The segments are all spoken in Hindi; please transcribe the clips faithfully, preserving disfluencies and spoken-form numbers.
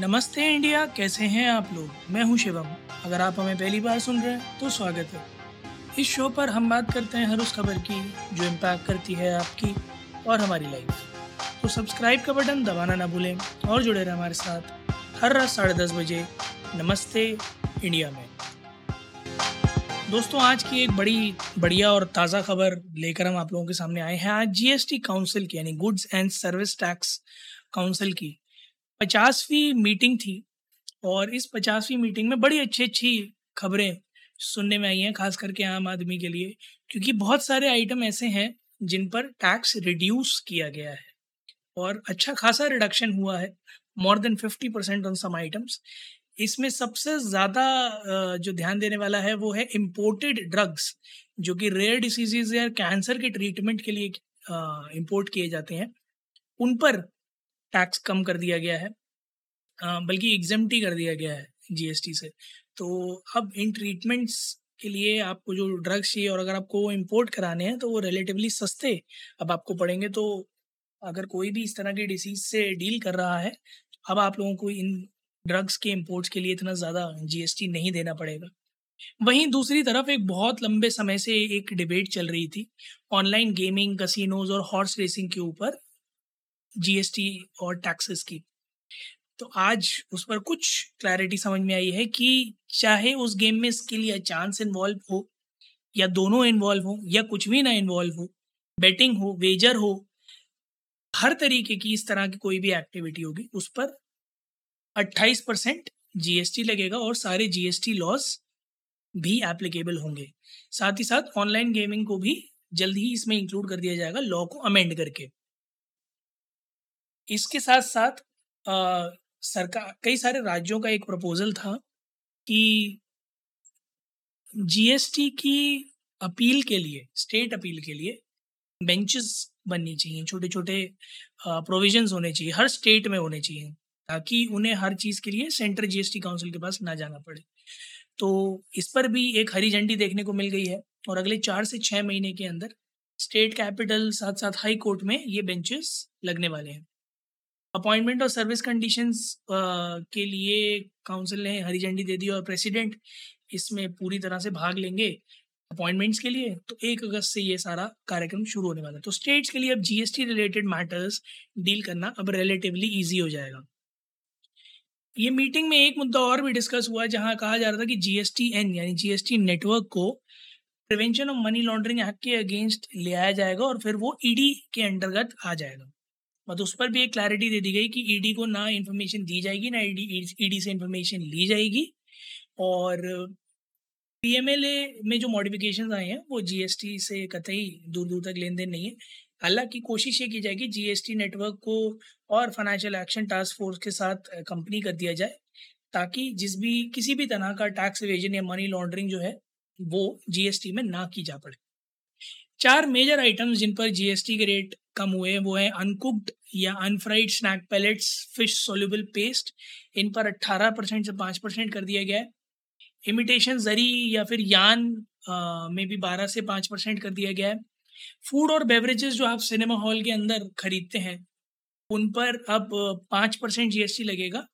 नमस्ते इंडिया, कैसे हैं आप लोग। मैं हूं शिवम। अगर आप हमें पहली बार सुन रहे हैं तो स्वागत है। इस शो पर हम बात करते हैं हर उस खबर की जो इम्पैक्ट करती है आपकी और हमारी लाइफ। तो सब्सक्राइब का बटन दबाना ना भूलें और जुड़े रहें हमारे साथ हर रात साढ़े दस बजे नमस्ते इंडिया में। दोस्तों, आज की एक बड़ी बढ़िया और ताज़ा खबर लेकर हम आप लोगों के सामने आए हैं। आज जीएसटी काउंसिल की यानी goods and service tax council की पचासवीं मीटिंग थी और इस पचासवीं मीटिंग में बड़ी अच्छी अच्छी खबरें सुनने में आई हैं, खास करके आम आदमी के लिए, क्योंकि बहुत सारे आइटम ऐसे हैं जिन पर टैक्स रिड्यूस किया गया है और अच्छा खासा रिडक्शन हुआ है, more than fifty percent on some items. इसमें सबसे ज़्यादा जो ध्यान देने वाला है वो है इम्पोर्टेड ड्रग्स, जो कि रेयर डिसीजेज या कैंसर के ट्रीटमेंट के लिए इम्पोर्ट किए जाते हैं। उन पर टैक्स कम कर दिया गया है, बल्कि एग्जम्प्टी कर दिया गया है जीएसटी से। तो अब इन ट्रीटमेंट्स के लिए आपको जो ड्रग्स चाहिए और अगर आपको इंपोर्ट कराने हैं तो वो रिलेटिवली सस्ते अब आपको पड़ेंगे। तो अगर कोई भी इस तरह की डिसीज से डील कर रहा है, अब आप लोगों को इन ड्रग्स के इंपोर्ट्स के लिए इतना ज़्यादा जीएसटी नहीं देना पड़ेगा। वहीं दूसरी तरफ एक बहुत लंबे समय से एक डिबेट चल रही थी ऑनलाइन गेमिंग, कसिनोज और हॉर्स रेसिंग के ऊपर जीएसटी और टैक्सेस की। तो आज उस पर कुछ क्लैरिटी समझ में आई है कि चाहे उस गेम में इसके लिए चांस इन्वॉल्व हो या दोनों इन्वॉल्व हो या कुछ भी ना इन्वॉल्व हो, बेटिंग हो, वेजर हो, हर तरीके की इस तरह की कोई भी एक्टिविटी होगी उस पर अट्ठाईस परसेंट जीएसटी लगेगा और सारे जीएसटी लॉज भी एप्लीकेबल होंगे। साथ ही साथ ऑनलाइन गेमिंग को भी जल्द ही इसमें इंक्लूड कर दिया जाएगा लॉ को अमेंड करके। इसके साथ साथ आ, सरकार कई सारे राज्यों का एक प्रपोजल था कि जीएसटी की अपील के लिए, स्टेट अपील के लिए बेंचेस बननी चाहिए, छोटे छोटे प्रोविजंस होने चाहिए, हर स्टेट में होने चाहिए, ताकि उन्हें हर चीज़ के लिए सेंट्रल जीएसटी काउंसिल के पास ना जाना पड़े। तो इस पर भी एक हरी झंडी देखने को मिल गई है और अगले चार से छः महीने के अंदर स्टेट कैपिटल साथ साथ हाई कोर्ट में ये बेंचेस लगने वाले हैं। अपॉइंटमेंट और सर्विस कंडीशंस के लिए काउंसिल ने हरी झंडी दे दी और प्रेसिडेंट इसमें पूरी तरह से भाग लेंगे अपॉइंटमेंट्स के लिए। तो एक अगस्त से ये सारा कार्यक्रम शुरू होने वाला है। तो स्टेट्स के लिए अब जीएसटी रिलेटेड मैटर्स डील करना अब रिलेटिवली ईजी हो जाएगा। ये मीटिंग में एक मुद्दा और भी डिस्कस हुआ जहाँ कहा जा रहा था कि जीएसटी एन यानी जीएसटी नेटवर्क को prevention of money laundering act के अगेंस्ट ले आया जाएगा और फिर वो ईडी के अंतर्गत आ जाएगा। मतलब उस पर भी एक क्लैरिटी दे दी गई कि ईडी को ना इन्फॉर्मेशन दी जाएगी, ना ईडी ईडी से इन्फॉर्मेशन ली जाएगी। और पीएमएलए में जो मॉडिफिकेशंस आए हैं वो जीएसटी से कतई दूर दूर तक लेन देन नहीं है। हालांकि कोशिश ये की जाएगी जीएसटी नेटवर्क को और फाइनेंशियल एक्शन टास्क फोर्स के साथ कंपनी कर दिया जाए, ताकि जिस भी किसी भी तरह का टैक्स एवेजन या मनी लॉन्ड्रिंग जो है वो जीएसटी में ना की जा पड़े। चार मेजर आइटम्स जिन पर जीएसटी के रेट कम हुए वो है अनकुक्ड या unfried snack pellets, fish soluble paste, इन पर अठारह परसेंट से पाँच परसेंट कर दिया गया है। इमिटेशन जरी या फिर यान आ, में भी बारह से पाँच परसेंट कर दिया गया है। फूड और बेवरेजेस जो आप सिनेमा हॉल के अंदर खरीदते हैं उन पर अब पाँच परसेंट जीएसटी लगेगा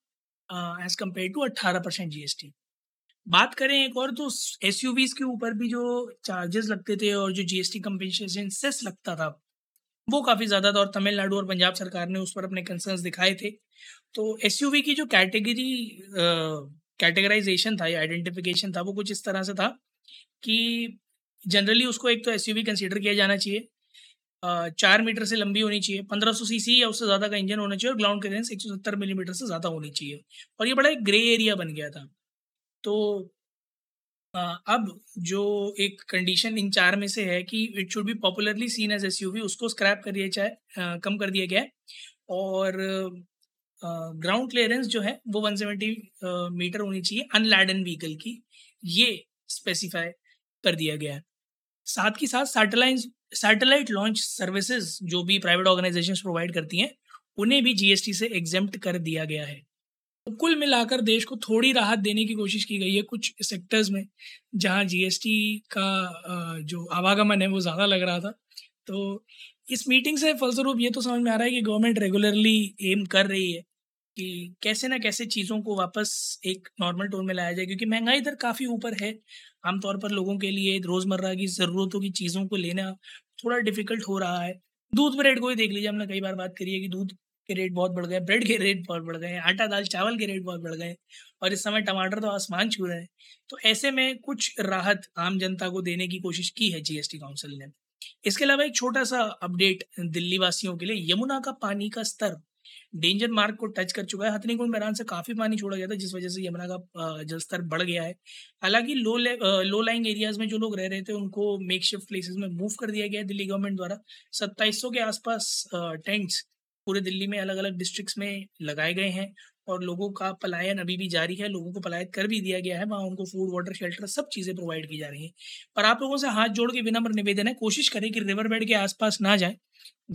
एज कम्पेयर टू अठारह परसेंट जीएसटी। बात करें एक और, तो एसयूवीज के ऊपर भी जो चार्जेस लगते थे और जो जीएसटी कंपेंसेशन सेस लगता था वो काफ़ी ज़्यादा था और तमिलनाडु और पंजाब सरकार ने उस पर अपने कंसर्न्स दिखाए थे। तो एसयूवी की जो कैटेगरी कैटेगराइजेशन था या आइडेंटिफिकेशन था वो कुछ इस तरह से था कि जनरली उसको एक तो एसयूवी कंसीडर किया जाना चाहिए, uh, चार मीटर से लंबी होनी चाहिए, पंद्रह सौ सीसी या उससे ज़्यादा का इंजन होना चाहिए और ग्राउंड क्लियरेंस एक सौ सत्तर मिलीमीटर से ज़्यादा होनी चाहिए। और ये बड़ा एक ग्रे एरिया बन गया था। तो अब जो एक कंडीशन इन चार में से है कि it should be popularly seen as SUV, उसको स्क्रैप कर दिया जाए, कम कर दिया गया है। और ग्राउंड क्लियरेंस जो है वो एक सौ सत्तर मीटर होनी चाहिए अनलैडन व्हीकल की, ये स्पेसिफाई कर दिया गया है। साथ ही साथ सैटेलाइट सैटेलाइट लॉन्च सर्विसेज जो भी प्राइवेट ऑर्गेनाइजेशंस प्रोवाइड करती हैं उन्हें भी जीएसटी से एग्जेम्प्ट कर दिया गया है। कुल मिलाकर देश को थोड़ी राहत देने की कोशिश की गई है कुछ सेक्टर्स में जहां जीएसटी का जो आवागमन है वो ज़्यादा लग रहा था। तो इस मीटिंग से फलस्वरूप ये तो समझ में आ रहा है कि गवर्नमेंट रेगुलरली एम कर रही है कि कैसे ना कैसे चीज़ों को वापस एक नॉर्मल टोन में लाया जाए, क्योंकि महंगाई दर काफ़ी ऊपर है। आमतौर पर लोगों के लिए रोज़मर्रा की ज़रूरतों की चीज़ों को लेना थोड़ा डिफिकल्ट हो रहा है। दूध के रेट को ही देख लीजिए, हमने कई बार बात करी है कि दूध के रेट बहुत बढ़ गए, ब्रेड के रेट बहुत बढ़ गए हैं, आटा दाल चावल के रेट बहुत बढ़ गए हैं, और इस समय टमाटर तो आसमान छू रहे हैं। तो ऐसे में कुछ राहत आम जनता को देने की कोशिश की है जीएसटी काउंसिल ने। इसके अलावा एक छोटा सा अपडेट दिल्ली वासियों के लिए, यमुना का पानी का स्तर डेंजर मार्क को टच कर चुका है। हथनीकुंड मैदान से काफ़ी पानी छोड़ा गया था, जिस वजह से यमुना का जलस्तर बढ़ गया है। हालांकि लो ले, लो लाइंग एरियाज़ में जो लोग रह रहे थे उनको मेकशिफ्ट प्लेसेस में मूव कर दिया गया है दिल्ली गवर्नमेंट द्वारा। सत्ताईस सौ के आसपास टेंट्स पूरे दिल्ली में अलग अलग डिस्ट्रिक्ट्स में लगाए गए हैं, और लोगों का पलायन अभी भी जारी है। लोगों को पलायन कर भी दिया गया है, वहाँ उनको फूड, वाटर, शेल्टर सब चीज़ें प्रोवाइड की जा रही हैं। पर आप लोगों से हाथ जोड़ के विनम्र निवेदन है, कोशिश करें कि रिवर बेड के आसपास ना जाएं।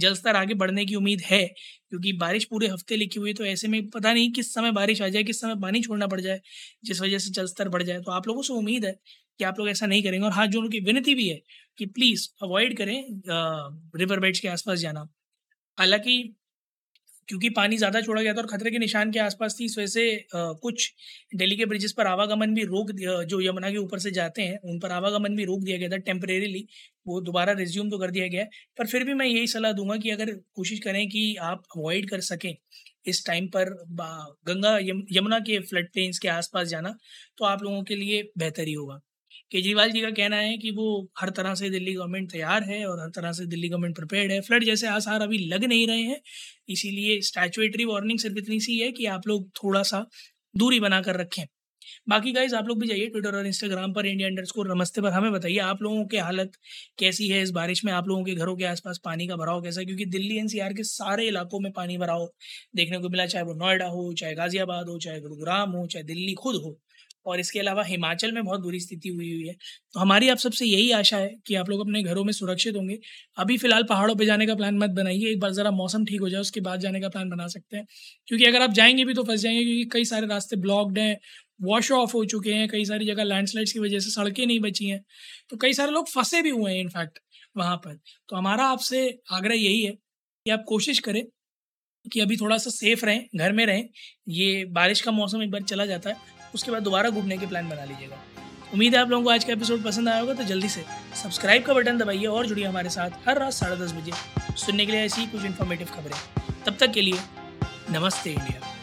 जलस्तर आगे बढ़ने की उम्मीद है, क्योंकि बारिश पूरे हफ्ते लिखी हुई है। तो ऐसे में पता नहीं किस समय बारिश आ जाए, किस समय पानी छोड़ना पड़ जाए, जिस वजह से जलस्तर बढ़ जाए। तो आप लोगों से उम्मीद है कि आप लोग ऐसा नहीं करेंगे, और हाथ जोड़ की विनती भी है कि प्लीज़ अवॉइड करें रिवर बेड्स के आसपास जाना। हालांकि क्योंकि पानी ज़्यादा छोड़ा गया था और खतरे के निशान के आसपास थी, इस वजह से आ, कुछ दिल्ली के ब्रिजेस पर आवागमन भी रोक दिया, जो यमुना के ऊपर से जाते हैं उन पर आवागमन भी रोक दिया गया था टेम्परेरीली। वो दोबारा रिज्यूम तो कर दिया गया है, पर फिर भी मैं यही सलाह दूंगा कि अगर कोशिश करें कि आप अवॉइड कर सकें इस टाइम पर गंगा यम, यमुना के फ्लड प्लेन्स के आसपास जाना, तो आप लोगों के लिए बेहतर ही होगा। केजरीवाल जी का कहना है कि वो हर तरह से दिल्ली गवर्नमेंट तैयार है और हर तरह से दिल्ली गवर्नमेंट प्रिपेयर्ड है। फ्लड जैसे आसार अभी लग नहीं रहे हैं, इसीलिए स्टैट्यूटरी वार्निंग सिर्फ इतनी सी है कि आप लोग थोड़ा सा दूरी बनाकर रखें। बाकी गाइज आप लोग भी जाइए ट्विटर और इंस्टाग्राम पर इंडिया अंडर स्कोर नमस्ते पर, हमें बताइए आप लोगों की हालत कैसी है इस बारिश में, आप लोगों के घरों के आसपास पानी का भराव कैसा है, क्योंकि दिल्ली एनसीआर के सारे इलाकों में पानी भराव देखने को मिला, चाहे वो नोएडा हो, चाहे गाजियाबाद हो, चाहे गुरुग्राम हो, चाहे दिल्ली खुद हो, और इसके अलावा हिमाचल में बहुत बुरी स्थिति हुई हुई है। तो हमारी आप सबसे यही आशा है कि आप लोग अपने घरों में सुरक्षित होंगे। अभी फिलहाल पहाड़ों पे जाने का प्लान मत बनाइए, एक बार ज़रा मौसम ठीक हो जाए उसके बाद जाने का प्लान बना सकते हैं, क्योंकि अगर आप जाएंगे भी तो फंस जाएंगे, क्योंकि कई सारे रास्ते ब्लॉक्ड हैं, वॉश ऑफ हो चुके हैं, कई सारी जगह लैंडस्लाइड्स की वजह से सड़कें नहीं बची हैं, तो कई सारे लोग फंसे भी हुए हैं इनफैक्ट वहाँ पर। तो हमारा आपसे आग्रह यही है कि आप कोशिश करें कि अभी थोड़ा सा सेफ रहें, घर में रहें। ये बारिश का मौसम एक बार चला जाता है, उसके बाद दोबारा घूमने के प्लान बना लीजिएगा। उम्मीद है आप लोगों को आज का एपिसोड पसंद आया होगा, तो जल्दी से सब्सक्राइब का बटन दबाइए और जुड़िए हमारे साथ हर रात साढ़े दस बजे सुनने के लिए ऐसी कुछ इन्फॉर्मेटिव खबरें। तब तक के लिए नमस्ते इंडिया।